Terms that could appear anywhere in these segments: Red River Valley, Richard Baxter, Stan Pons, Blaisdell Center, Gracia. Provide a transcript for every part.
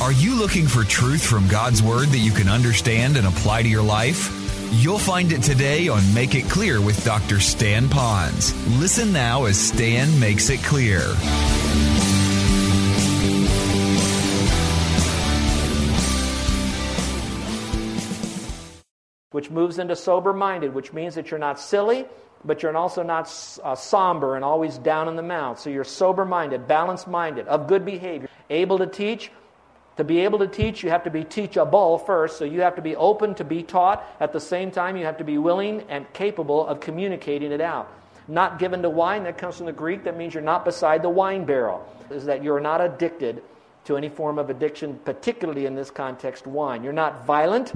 Are you looking for truth from God's Word that you can understand and apply to your life? You'll find it today on Make It Clear with Dr. Stan Pons. Listen now as Stan makes it clear. Which moves into sober-minded, which means that you're not silly, but you're also not somber and always down in the mouth. So you're sober-minded, balanced-minded, of good behavior, able to teach. To be able to teach, you have to be teachable first, so you have to be open to be taught. At the same time, you have to be willing and capable of communicating it out. Not given to wine, that comes from the Greek, that means you're not beside the wine barrel. Is that you're not addicted to any form of addiction, particularly in this context, wine. You're not violent,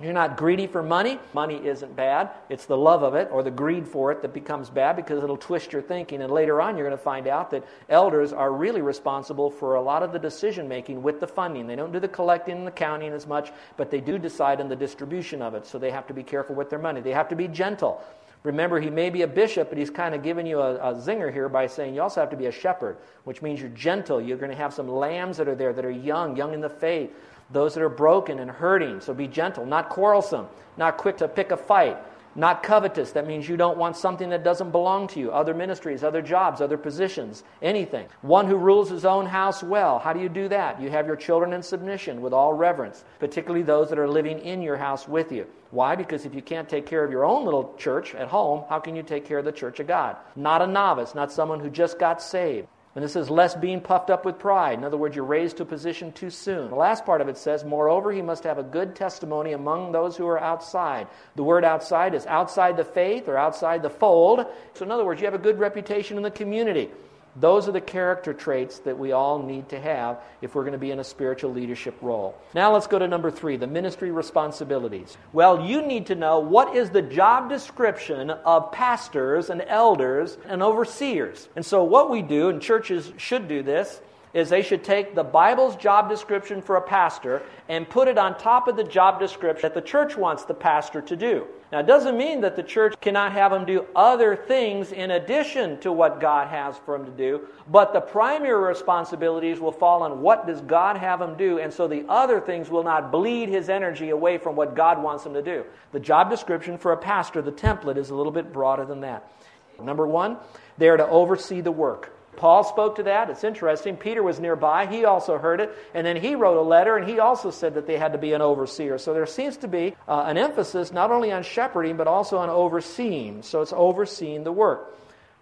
you're not greedy for money. Money isn't bad, it's the love of it or the greed for it that becomes bad because it'll twist your thinking, and later on you're going to find out that elders are really responsible for a lot of the decision making with the funding. They don't do the collecting and the counting as much, but they do decide on the distribution of it, so they have to be careful with their money. They have to be gentle. Remember, he may be a bishop, but he's kind of giving you a zinger here by saying you also have to be a shepherd, which means you're gentle. You're going to have some lambs that are there that are young in the faith. Those that are broken and hurting, so be gentle, not quarrelsome, not quick to pick a fight, not covetous. That means you don't want something that doesn't belong to you, other ministries, other jobs, other positions, anything. One who rules his own house well. How do you do that? You have your children in submission with all reverence, particularly those that are living in your house with you. Why? Because if you can't take care of your own little church at home, how can you take care of the church of God? Not a novice, not someone who just got saved. And this is less being puffed up with pride. In other words, you're raised to a position too soon. The last part of it says, moreover, he must have a good testimony among those who are outside. The word outside is outside the faith or outside the fold. So in other words, you have a good reputation in the community. Those are the character traits that we all need to have if we're going to be in a spiritual leadership role. Now let's go to number 3, the ministry responsibilities. Well, you need to know what is the job description of pastors and elders and overseers. And so what we do, and churches should do this, is they should take the Bible's job description for a pastor and put it on top of the job description that the church wants the pastor to do. Now, it doesn't mean that the church cannot have them do other things in addition to what God has for them to do, but the primary responsibilities will fall on what does God have them do, and so the other things will not bleed his energy away from what God wants them to do. The job description for a pastor, the template, is a little bit broader than that. Number 1, they are to oversee the work. Paul spoke to that. It's interesting. Peter was nearby. He also heard it. And then he wrote a letter, and he also said that they had to be an overseer. So there seems to be an emphasis not only on shepherding, but also on overseeing. So it's overseeing the work.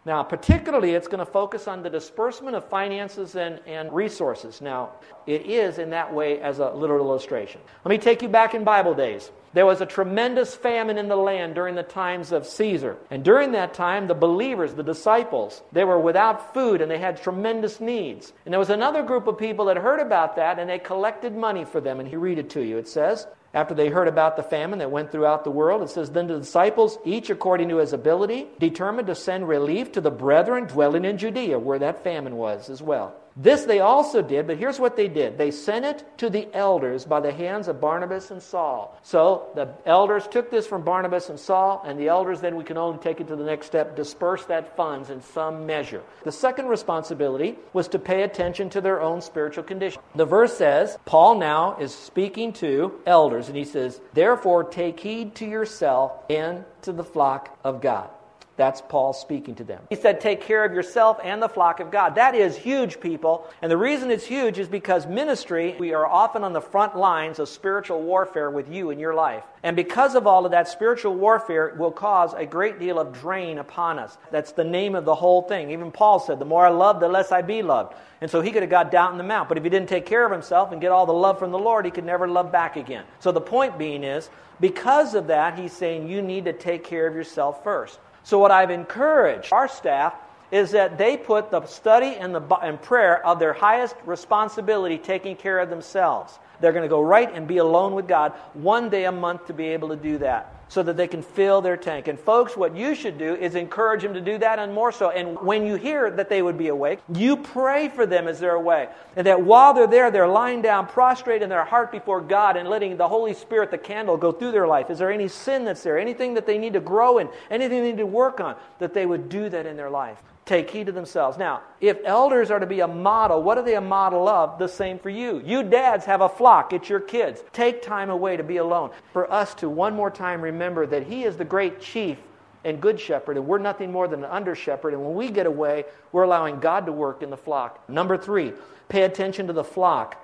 Now, particularly, it's going to focus on the disbursement of finances and resources. Now, it is in that way as a literal illustration. Let me take you back in Bible days. There was a tremendous famine in the land during the times of Caesar. And during that time, the believers, the disciples, they were without food and they had tremendous needs. And there was another group of people that heard about that, and they collected money for them. And he read it to you. It says, after they heard about the famine that went throughout the world, it says, then the disciples, each according to his ability, determined to send relief to the brethren dwelling in Judea, where that famine was as well. This they also did, but here's what they did. They sent it to the elders by the hands of Barnabas and Saul. So the elders took this from Barnabas and Saul, and the elders then, we can only take it to the next step, disperse that funds in some measure. The second responsibility was to pay attention to their own spiritual condition. The verse says, Paul now is speaking to elders. And he says, therefore, take heed to yourself and to the flock of God. That's Paul speaking to them. He said, take care of yourself and the flock of God. That is huge, people. And the reason it's huge is because ministry, we are often on the front lines of spiritual warfare with you in your life. And because of all of that, spiritual warfare will cause a great deal of drain upon us. That's the name of the whole thing. Even Paul said, the more I love, the less I be loved. And so he could have got down in the mouth. But if he didn't take care of himself and get all the love from the Lord, he could never love back again. So the point being is, because of that, he's saying you need to take care of yourself first. So what I've encouraged our staff is that they put the study and prayer of their highest responsibility taking care of themselves. They're going to go right and be alone with God one day a month to be able to do that so that they can fill their tank. And folks, what you should do is encourage them to do that and more so. And when you hear that they would be awake, you pray for them as they're awake. And that while they're there, they're lying down, prostrate in their heart before God and letting the Holy Spirit, the candle, go through their life. Is there any sin that's there? Anything that they need to grow in? Anything they need to work on? That they would do that in their life. Take heed to themselves. Now, if elders are to be a model, what are they a model of? The same for you. You dads have a flock. It's your kids. Take time away to be alone. For us to one more time remember that He is the great chief and good shepherd, and we're nothing more than an under shepherd. And when we get away, we're allowing God to work in the flock. Number 3, pay attention to the flock.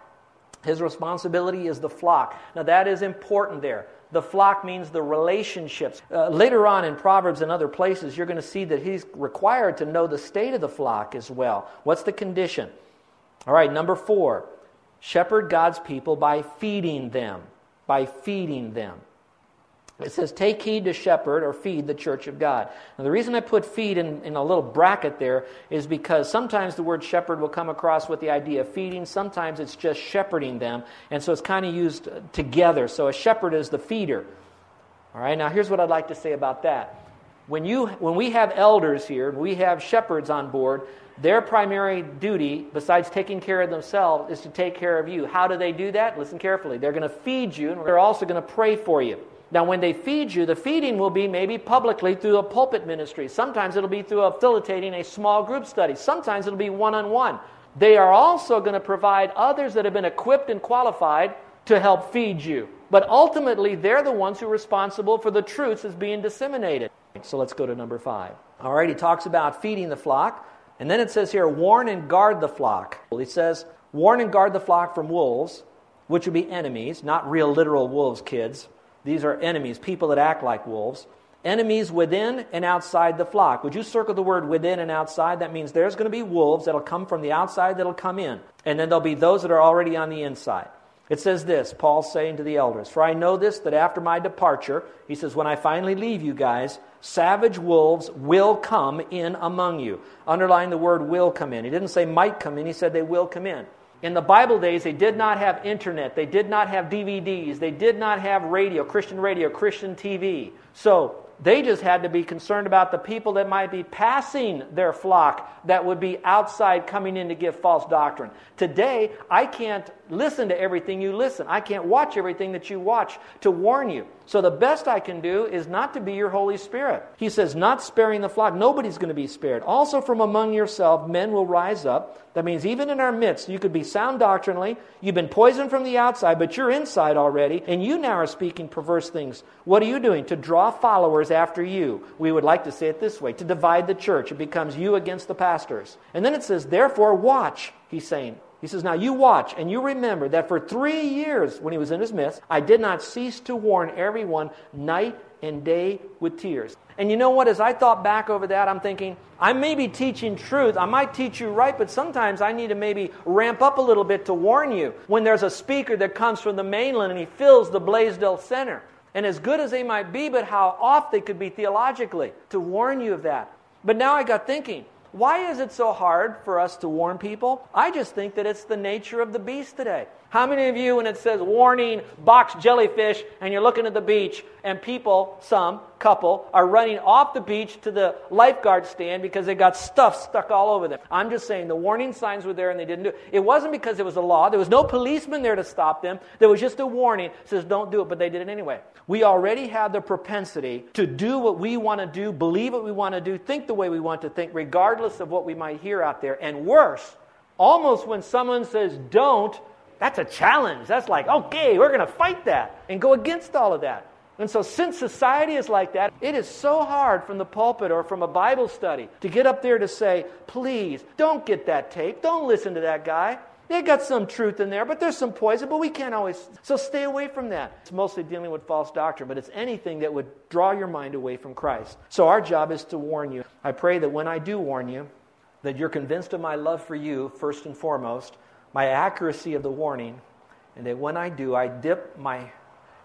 His responsibility is the flock. Now, that is important there. The flock means the relationships. Later on in Proverbs and other places, you're going to see that he's required to know the state of the flock as well. What's the condition? All right, number 4, shepherd God's people by feeding them. By feeding them. It says, take heed to shepherd or feed the church of God. Now, the reason I put feed in a little bracket there is because sometimes the word shepherd will come across with the idea of feeding. Sometimes it's just shepherding them. And so it's kind of used together. So a shepherd is the feeder. All right, now here's what I'd like to say about that. When we have elders here, we have shepherds on board, their primary duty, besides taking care of themselves, is to take care of you. How do they do that? Listen carefully. They're going to feed you, and they're also going to pray for you. Now, when they feed you, the feeding will be maybe publicly through a pulpit ministry. Sometimes it'll be through facilitating a small group study. Sometimes it'll be one-on-one. They are also going to provide others that have been equipped and qualified to help feed you. But ultimately, they're the ones who are responsible for the truths that's being disseminated. So let's go to number 5. All right, he talks about feeding the flock. And then it says here, warn and guard the flock. He says, warn and guard the flock from wolves, which would be enemies, not real literal wolves, kids. These are enemies, people that act like wolves. Enemies within and outside the flock. Would you circle the word within and outside? That means there's going to be wolves that'll come from the outside that'll come in. And then there'll be those that are already on the inside. It says this, Paul's saying to the elders, for I know this, that after my departure, he says, when I finally leave you guys, savage wolves will come in among you. Underline the word will come in. He didn't say might come in, he said they will come in. In the Bible days, they did not have internet. They did not have DVDs. They did not have radio, Christian TV. So they just had to be concerned about the people that might be passing their flock that would be outside coming in to give false doctrine. Today, I can't listen to everything you listen. I can't watch everything that you watch to warn you. So the best I can do is not to be your Holy Spirit. He says, not sparing the flock. Nobody's going to be spared. Also from among yourself, men will rise up. That means even in our midst, you could be sound doctrinally. You've been poisoned from the outside, but you're inside already, and you now are speaking perverse things. What are you doing? To draw followers after you. We would like to say it this way, to divide the church. It becomes you against the pastors. And then it says, therefore watch, he's saying. He says, now you watch and you remember that for 3 years when he was in his midst, I did not cease to warn everyone night and day with tears. And you know what? As I thought back over that, I'm thinking, I may be teaching truth. I might teach you right, but sometimes I need to maybe ramp up a little bit to warn you when there's a speaker that comes from the mainland and he fills the Blaisdell Center. And as good as they might be, but how off they could be theologically to warn you of that. But now I got thinking, why is it so hard for us to warn people? I just think that it's the nature of the beast today. How many of you, when it says warning, box jellyfish, and you're looking at the beach, and people, some couple, are running off the beach to the lifeguard stand because they got stuff stuck all over them? I'm just saying the warning signs were there and they didn't do it. It wasn't because it was a law. There was no policeman there to stop them. There was just a warning that says don't do it, but they did it anyway. We already have the propensity to do what we want to do, believe what we want to do, think the way we want to think, regardless of what we might hear out there. And worse, almost when someone says don't, that's a challenge. That's like, okay, we're going to fight that and go against all of that. And so since society is like that, it is so hard from the pulpit or from a Bible study to get up there to say, please, don't get that tape. Don't listen to that guy. They got some truth in there, but there's some poison, but we can't always. So stay away from that. It's mostly dealing with false doctrine, but it's anything that would draw your mind away from Christ. So our job is to warn you. I pray that when I do warn you, that you're convinced of my love for you, first and foremost, my accuracy of the warning, and that when I do, I dip my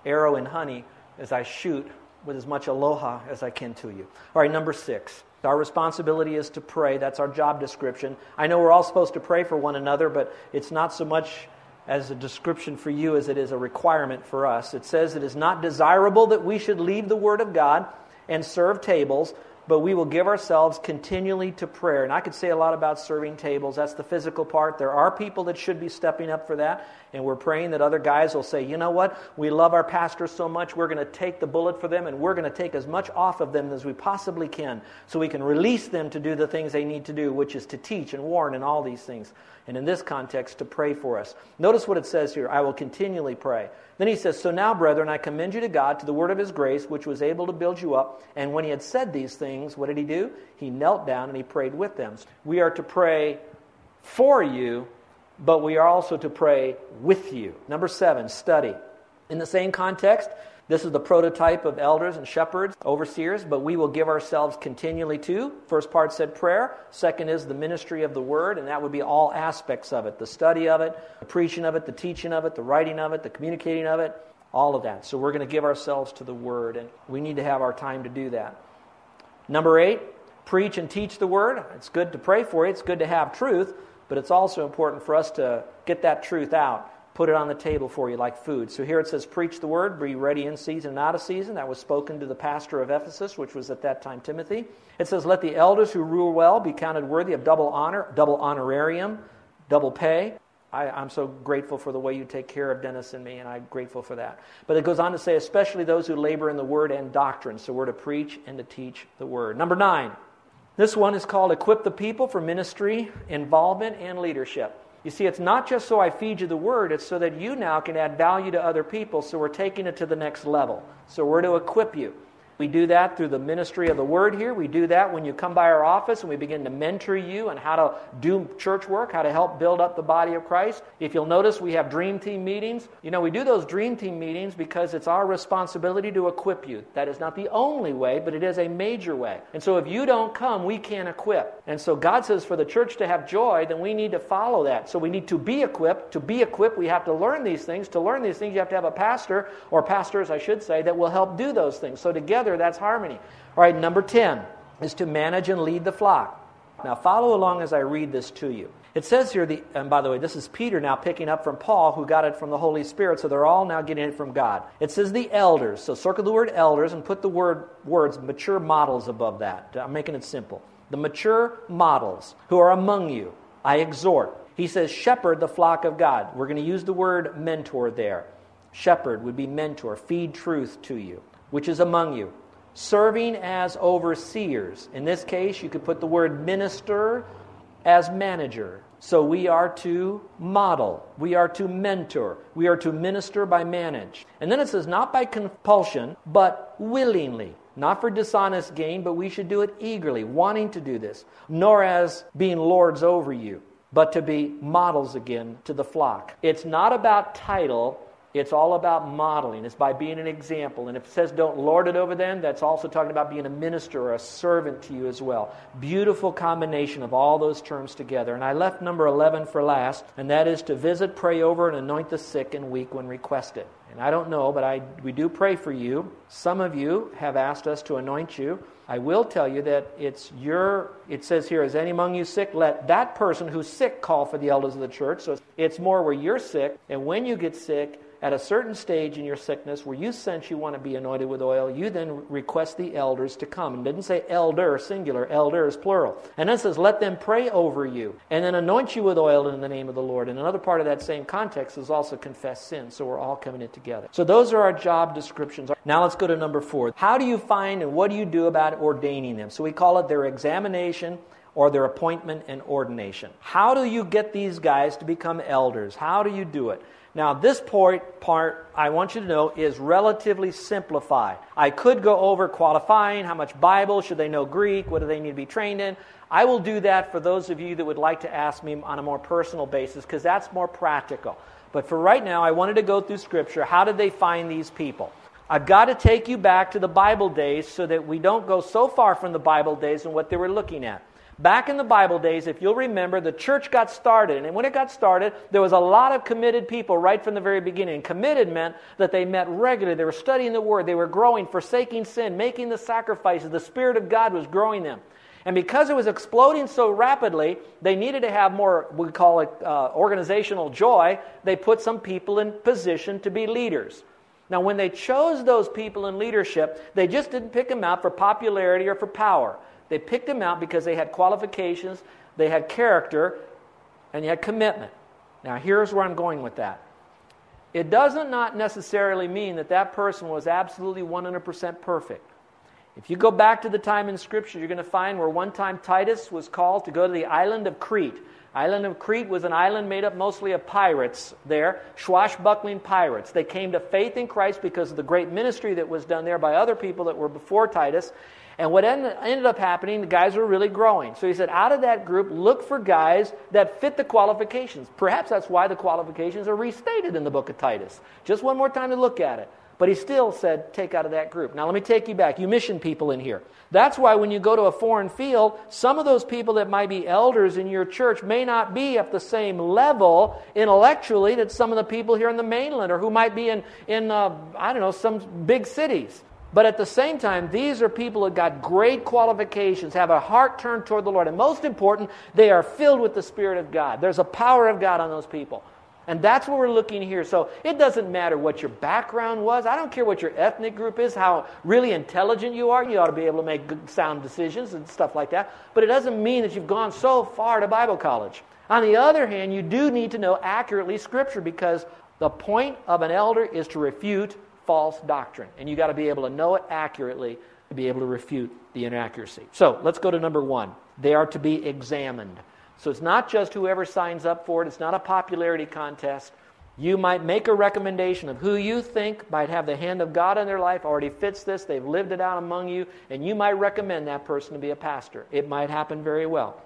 arrow in honey as I shoot with as much aloha as I can to you. All right, number 6. Our responsibility is to pray. That's our job description. I know we're all supposed to pray for one another, but it's not so much as a description for you as it is a requirement for us. It says it is not desirable that we should leave the Word of God and serve tables, but we will give ourselves continually to prayer. And I could say a lot about serving tables. That's the physical part. There are people that should be stepping up for that, and we're praying that other guys will say, you know what, we love our pastors so much, we're going to take the bullet for them, and we're going to take as much off of them as we possibly can so we can release them to do the things they need to do, which is to teach and warn and all these things. And in this context, to pray for us. Notice what it says here, I will continually pray. Then he says, so now, brethren, I commend you to God, to the word of his grace, which was able to build you up. And when he had said these things, what did he do? He knelt down and he prayed with them. We are to pray for you, but we are also to pray with you. Number 7, study. In the same context, this is the prototype of elders and shepherds, overseers, but we will give ourselves continually to. First part said prayer. Second is the ministry of the word, and that would be all aspects of it. The study of it, the preaching of it, the teaching of it, the writing of it, the communicating of it, all of that. So we're going to give ourselves to the word, and we need to have our time to do that. Number 8, preach and teach the word. It's good to pray for it. It's good to have truth, but it's also important for us to get that truth out. Put it on the table for you like food. So here it says, preach the word, be ready in season and out of season. That was spoken to the pastor of Ephesus, which was at that time Timothy. It says, let the elders who rule well be counted worthy of double honor, double honorarium, double pay. I'm so grateful for the way you take care of Dennis and me, and I'm grateful for that. But it goes on to say, especially those who labor in the word and doctrine. So we're to preach and to teach the word. Number 9, this one is called equip the people for ministry, involvement, and leadership. You see, it's not just so I feed you the word, it's so that you now can add value to other people, so we're taking it to the next level. So we're to equip you. We do that through the ministry of the word here. We do that when you come by our office and we begin to mentor you on how to do church work, how to help build up the body of Christ. If you'll notice, we have dream team meetings. You know, we do those dream team meetings because it's our responsibility to equip you. That is not the only way, but it is a major way. And so if you don't come, we can't equip. And so God says for the church to have joy, then we need to follow that. So we need to be equipped. To be equipped, we have to learn these things. To learn these things, you have to have a pastor, or pastors, I should say, that will help do those things. So together, that's harmony. All right, number 10 is to manage and lead the flock. Now follow along as I read this to you. It says here, and by the way, this is Peter now picking up from Paul, who got it from the Holy Spirit, so they're all now getting it from God. It says the elders. So circle the word elders and put the words mature models above that. I'm making it simple. The mature models who are among you, I exhort. He says shepherd the flock of God. We're going to use the word mentor there. Shepherd would be mentor, feed truth to you, which is among you, serving as overseers. In this case, you could put the word minister as manager. So we are to model, we are to mentor, we are to minister by manage. And then it says, not by compulsion, but willingly. Not for dishonest gain, but we should do it eagerly, wanting to do this, nor as being lords over you, but to be models again to the flock. It's not about title. It's all about modeling. It's by being an example. And if it says don't lord it over them, that's also talking about being a minister or a servant to you as well. Beautiful combination of all those terms together. And I left number 11 for last, and that is to visit, pray over, and anoint the sick and weak when requested. And I don't know, but we do pray for you. Some of you have asked us to anoint you. I will tell you that it says here, is any among you sick? Let that person who's sick call for the elders of the church. So it's more where you're sick, and when you get sick, at a certain stage in your sickness where you sense you want to be anointed with oil, you then request the elders to come. And it didn't say elder, singular. Elder is plural. And then it says, let them pray over you and then anoint you with oil in the name of the Lord. And another part of that same context is also confess sin. So we're all coming in together. So those are our job descriptions. Now let's go to number 4. How do you find and what do you do about ordaining them? So we call it their examination, or their appointment and ordination. How do you get these guys to become elders? How do you do it? Now, this part, I want you to know, is relatively simplified. I could go over qualifying, how much Bible, should they know Greek, what do they need to be trained in. I will do that for those of you that would like to ask me on a more personal basis, because that's more practical. But for right now, I wanted to go through Scripture. How did they find these people? I've got to take you back to the Bible days so that we don't go so far from the Bible days and what they were looking at. Back in the Bible days, if you'll remember, the church got started. And when it got started, there was a lot of committed people right from the very beginning. Committed meant that they met regularly. They were studying the Word. They were growing, forsaking sin, making the sacrifices. The Spirit of God was growing them. And because it was exploding so rapidly, they needed to have more, we call it organizational joy. They put some people in position to be leaders. Now, when they chose those people in leadership, they just didn't pick them out for popularity or for power. They picked them out because they had qualifications, they had character, and they had commitment. Now, here's where I'm going with that. It doesn't not necessarily mean that that person was absolutely 100% perfect. If you go back to the time in Scripture, you're going to find where one time Titus was called to go to the island of Crete. Island of Crete was an island made up mostly of pirates there, swashbuckling pirates. They came to faith in Christ because of the great ministry that was done there by other people that were before Titus. And what ended up happening, the guys were really growing. So he said, out of that group, look for guys that fit the qualifications. Perhaps that's why the qualifications are restated in the book of Titus. Just one more time to look at it. But he still said, take out of that group. Now, let me take you back. You mission people in here. That's why when you go to a foreign field, some of those people that might be elders in your church may not be at the same level intellectually that some of the people here in the mainland or who might be in some big cities. But at the same time, these are people who got great qualifications, have a heart turned toward the Lord. And most important, they are filled with the Spirit of God. There's a power of God on those people. And that's what we're looking here. So it doesn't matter what your background was. I don't care what your ethnic group is, how really intelligent you are. You ought to be able to make good, sound decisions and stuff like that. But it doesn't mean that you've gone so far to Bible college. On the other hand, you do need to know accurately Scripture because the point of an elder is to refute false doctrine. And you've got to be able to know it accurately to be able to refute the inaccuracy. So let's go to number one. They are to be examined. So it's not just whoever signs up for it. It's not a popularity contest. You might make a recommendation of who you think might have the hand of God in their life, already fits this, they've lived it out among you, and you might recommend that person to be a pastor. It might happen very well.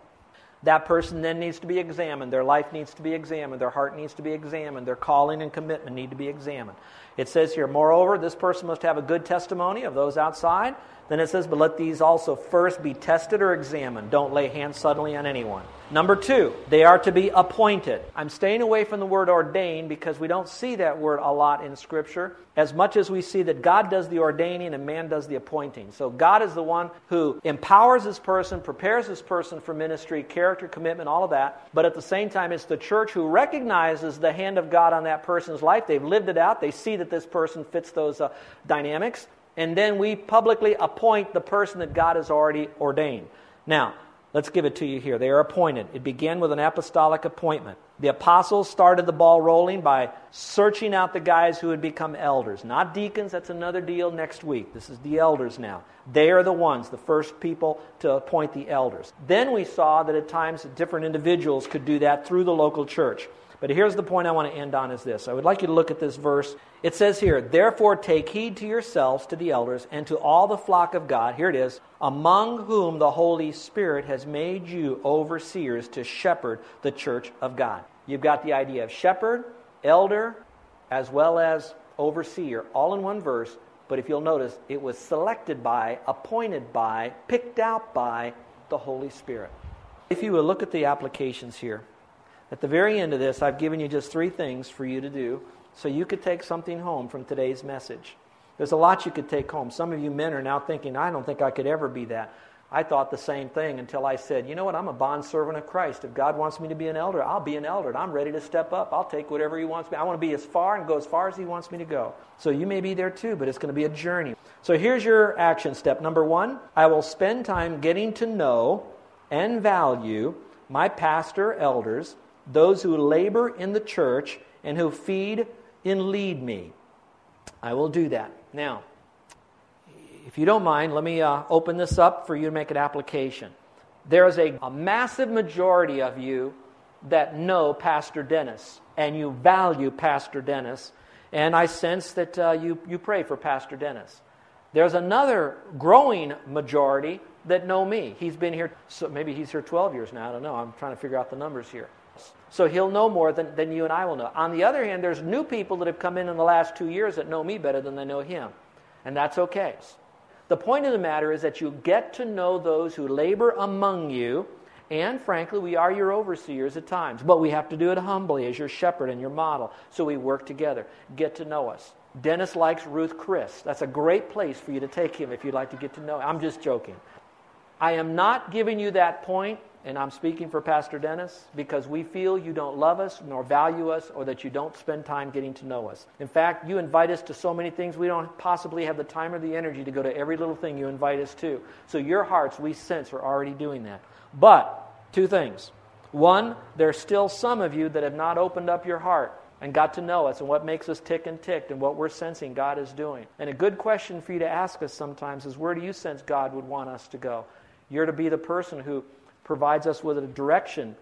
That person then needs to be examined. Their life needs to be examined. Their heart needs to be examined. Their calling and commitment need to be examined. It says here, moreover, this person must have a good testimony of those outside. Then it says, but let these also first be tested or examined. Don't lay hands suddenly on anyone. Number two, they are to be appointed. I'm staying away from the word ordained because we don't see that word a lot in Scripture as much as we see that God does the ordaining and man does the appointing. So God is the one who empowers this person, prepares this person for ministry, character, commitment, all of that. But at the same time, it's the church who recognizes the hand of God on that person's life. They've lived it out. They see that this person fits those dynamics. And then we publicly appoint the person that God has already ordained. Now, let's give it to you here. They are appointed. It began with an apostolic appointment. The apostles started the ball rolling by searching out the guys who had become elders. Not deacons, that's another deal next week. This is the elders now. They are the ones, the first people to appoint the elders. Then we saw that at times different individuals could do that through the local church. But here's the point I want to end on is this. I would like you to look at this verse. It says here, therefore take heed to yourselves, to the elders, and to all the flock of God, here it is, among whom the Holy Spirit has made you overseers to shepherd the church of God. You've got the idea of shepherd, elder, as well as overseer, all in one verse. But if you'll notice, it was selected by, appointed by, picked out by the Holy Spirit. If you will look at the applications here. At the very end of this, I've given you just three things for you to do so you could take something home from today's message. There's a lot you could take home. Some of you men are now thinking, I don't think I could ever be that. I thought the same thing until I said, you know what, I'm a bondservant of Christ. If God wants me to be an elder, I'll be an elder, and I'm ready to step up. I'll take whatever He wants me. I want to be as far and go as far as He wants me to go. So you may be there too, but it's going to be a journey. So here's your action step. Number one, I will spend time getting to know and value my pastor, elders, those who labor in the church and who feed and lead me. I will do that. Now, if you don't mind, let me open this up for you to make an application. There is a massive majority of you that know Pastor Dennis, and you value Pastor Dennis, and I sense that you pray for Pastor Dennis. There's another growing majority that know me. He's been here, so maybe he's here 12 years now, I don't know. I'm trying to figure out the numbers here. So he'll know more than you and I will know. On the other hand, there's new people that have come in the last 2 years that know me better than they know him. And that's okay. The point of the matter is that you get to know those who labor among you. And frankly, we are your overseers at times. But we have to do it humbly as your shepherd and your model. So we work together. Get to know us. Dennis likes Ruth Chris. That's a great place for you to take him if you'd like to get to know him. I'm just joking. I am not giving you that point, and I'm speaking for Pastor Dennis, because we feel you don't love us nor value us, or that you don't spend time getting to know us. In fact, you invite us to so many things, we don't possibly have the time or the energy to go to every little thing you invite us to. So your hearts, we sense, are already doing that. But two things. One, there's still some of you that have not opened up your heart and got to know us and what makes us tick and ticked and what we're sensing God is doing. And a good question for you to ask us sometimes is, where do you sense God would want us to go? You're to be the person who provides us with a direction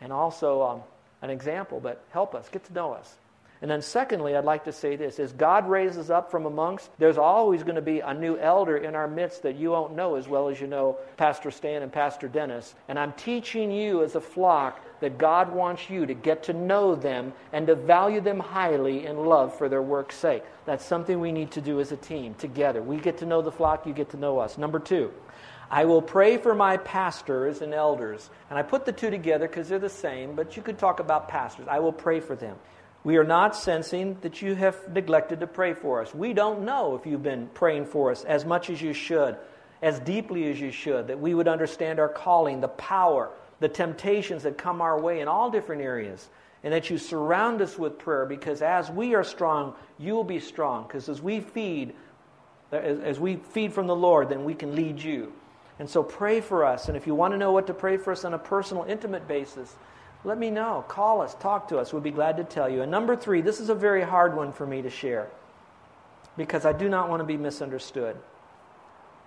and also an example, but help us, get to know us. And then secondly, I'd like to say this. As God raises up from amongst, there's always going to be a new elder in our midst that you won't know as well as you know Pastor Stan and Pastor Dennis. And I'm teaching you as a flock that God wants you to get to know them and to value them highly in love for their work's sake. That's something we need to do as a team, together. We get to know the flock, you get to know us. Number two, I will pray for my pastors and elders. And I put the two together because they're the same, but you could talk about pastors. I will pray for them. We are not sensing that you have neglected to pray for us. We don't know if you've been praying for us as much as you should, as deeply as you should, that we would understand our calling, the power, the temptations that come our way in all different areas, and that you surround us with prayer, because as we are strong, you will be strong, because as we feed from the Lord, then we can lead you. And so pray for us, and if you want to know what to pray for us on a personal, intimate basis, let me know. Call us. Talk to us. We'll be glad to tell you. And number three, this is a very hard one for me to share because I do not want to be misunderstood.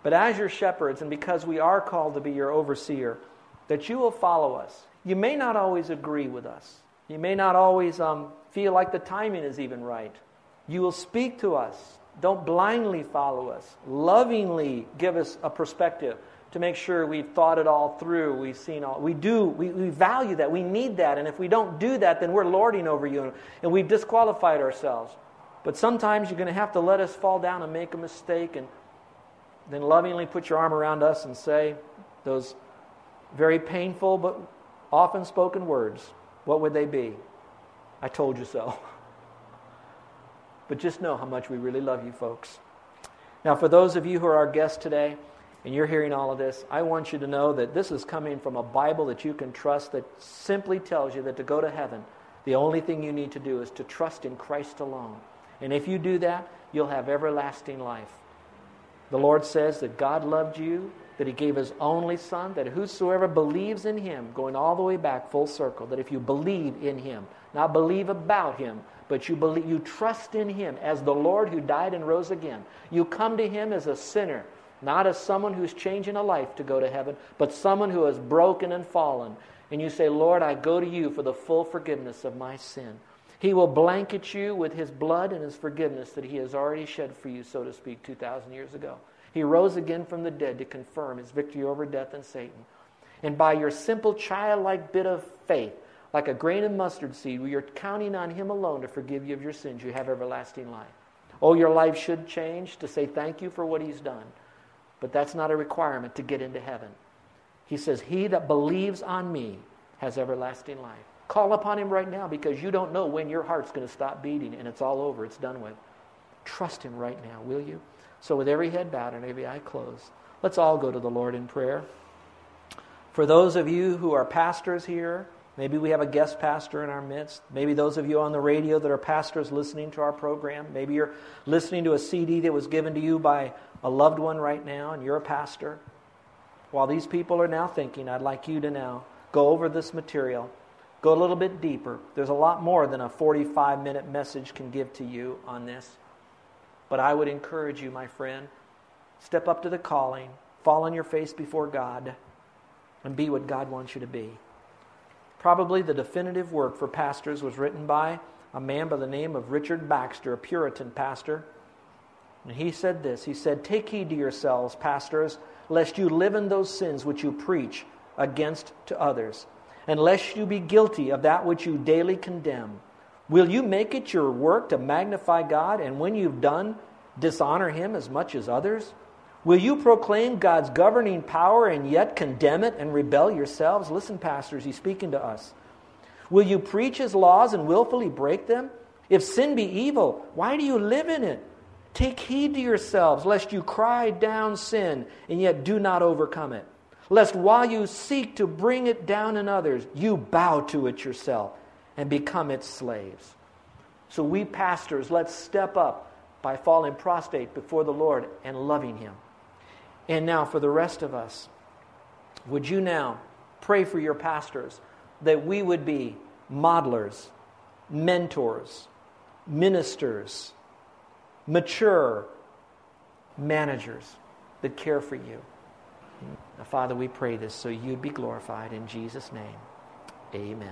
But as your shepherds, and because we are called to be your overseer, that you will follow us. You may not always agree with us. You may not always feel like the timing is even right. You will speak to us. Don't blindly follow us. Lovingly give us a perspective to make sure we've thought it all through, we've seen all, we value that, we need that, and if we don't do that, then we're lording over you, and we've disqualified ourselves. But sometimes you're going to have to let us fall down and make a mistake, and then lovingly put your arm around us and say those very painful but often spoken words. What would they be? I told you so. But just know how much we really love you folks. Now, for those of you who are our guests today, and you're hearing all of this, I want you to know that this is coming from a Bible that you can trust, that simply tells you that to go to heaven, the only thing you need to do is to trust in Christ alone. And if you do that, you'll have everlasting life. The Lord says that God loved you, that He gave His only Son, that whosoever believes in Him, going all the way back full circle, that if you believe in Him, not believe about Him, but you trust in Him as the Lord who died and rose again. You come to Him as a sinner, not as someone who's changing a life to go to heaven, but someone who has broken and fallen. And you say, Lord, I go to you for the full forgiveness of my sin. He will blanket you with His blood and His forgiveness that He has already shed for you, so to speak, 2,000 years ago. He rose again from the dead to confirm His victory over death and Satan. And by your simple childlike bit of faith, like a grain of mustard seed, where you're counting on Him alone to forgive you of your sins, you have everlasting life. Oh, your life should change to say thank you for what He's done. But that's not a requirement to get into heaven. He says, he that believes on me has everlasting life. Call upon Him right now, because you don't know when your heart's going to stop beating and it's all over, it's done with. Trust Him right now, will you? So with every head bowed and every eye closed, let's all go to the Lord in prayer. For those of you who are pastors here, maybe we have a guest pastor in our midst. Maybe those of you on the radio that are pastors listening to our program. Maybe you're listening to a CD that was given to you by a loved one right now, and you're a pastor. While these people are now thinking, I'd like you to now go over this material. Go a little bit deeper. There's a lot more than a 45-minute message can give to you on this. But I would encourage you, my friend, step up to the calling. Fall on your face before God and be what God wants you to be. Probably the definitive work for pastors was written by a man by the name of Richard Baxter, a Puritan pastor. And he said this, he said, take heed to yourselves, pastors, lest you live in those sins which you preach against to others, and lest you be guilty of that which you daily condemn. Will you make it your work to magnify God, and when you've done, dishonor Him as much as others? Will you proclaim God's governing power and yet condemn it and rebel yourselves? Listen, pastors, He's speaking to us. Will you preach His laws and willfully break them? If sin be evil, why do you live in it? Take heed to yourselves, lest you cry down sin and yet do not overcome it. lest while you seek to bring it down in others, you bow to it yourself and become its slaves. So we pastors, let's step up by falling prostrate before the Lord and loving Him. And now for the rest of us, would you now pray for your pastors that we would be modelers, mentors, ministers, mature managers that care for you. Now, Father, we pray this so you'd be glorified in Jesus' name. Amen.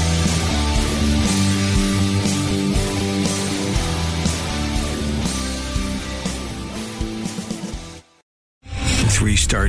Three-star